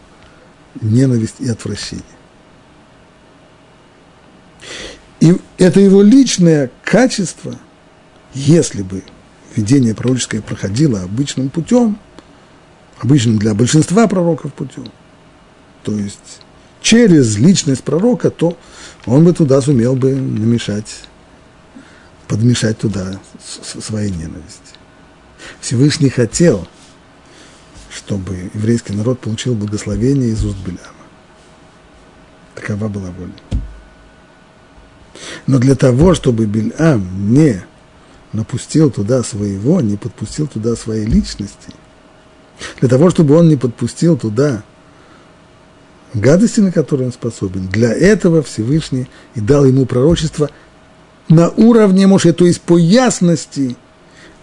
ненависть и отвращение. И это его личное качество, если бы видение пророческое проходило обычным путем, обычным для большинства пророков путем, то есть через личность пророка, то он бы туда сумел бы подмешать туда своей ненависти. Всевышний хотел, чтобы еврейский народ получил благословение из уст Бельама. Такова была воля. Но для того, чтобы Бельам не напустил туда своего, не подпустил туда своей личности, для того, чтобы он не подпустил туда гадости, на которые он способен, для этого Всевышний и дал ему пророчество на уровне Моше, то есть по ясности,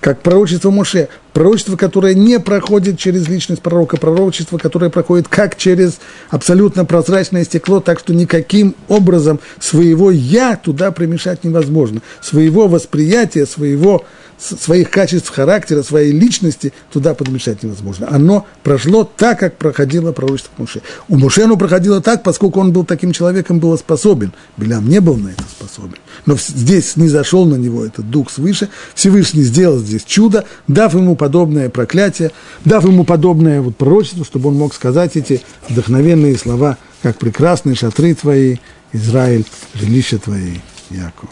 как пророчество Моше, пророчество, которое не проходит через личность пророка, пророчество, которое проходит как через абсолютно прозрачное стекло, так что никаким образом своего «я» туда примешать невозможно, своего восприятия, своих качеств характера, своей личности туда подмешать невозможно. Оно прошло так, как проходило пророчество Моше. У Моше оно проходило так, поскольку он был таким человеком, был способен. Бельам не был на это способен, но здесь снизошел на него этот дух свыше, Всевышний сделал здесь чудо, дав ему подобное проклятие, дав ему подобное вот пророчество, чтобы он мог сказать эти вдохновенные слова, как прекрасные шатры твои, Израиль, жилища твои, Яков.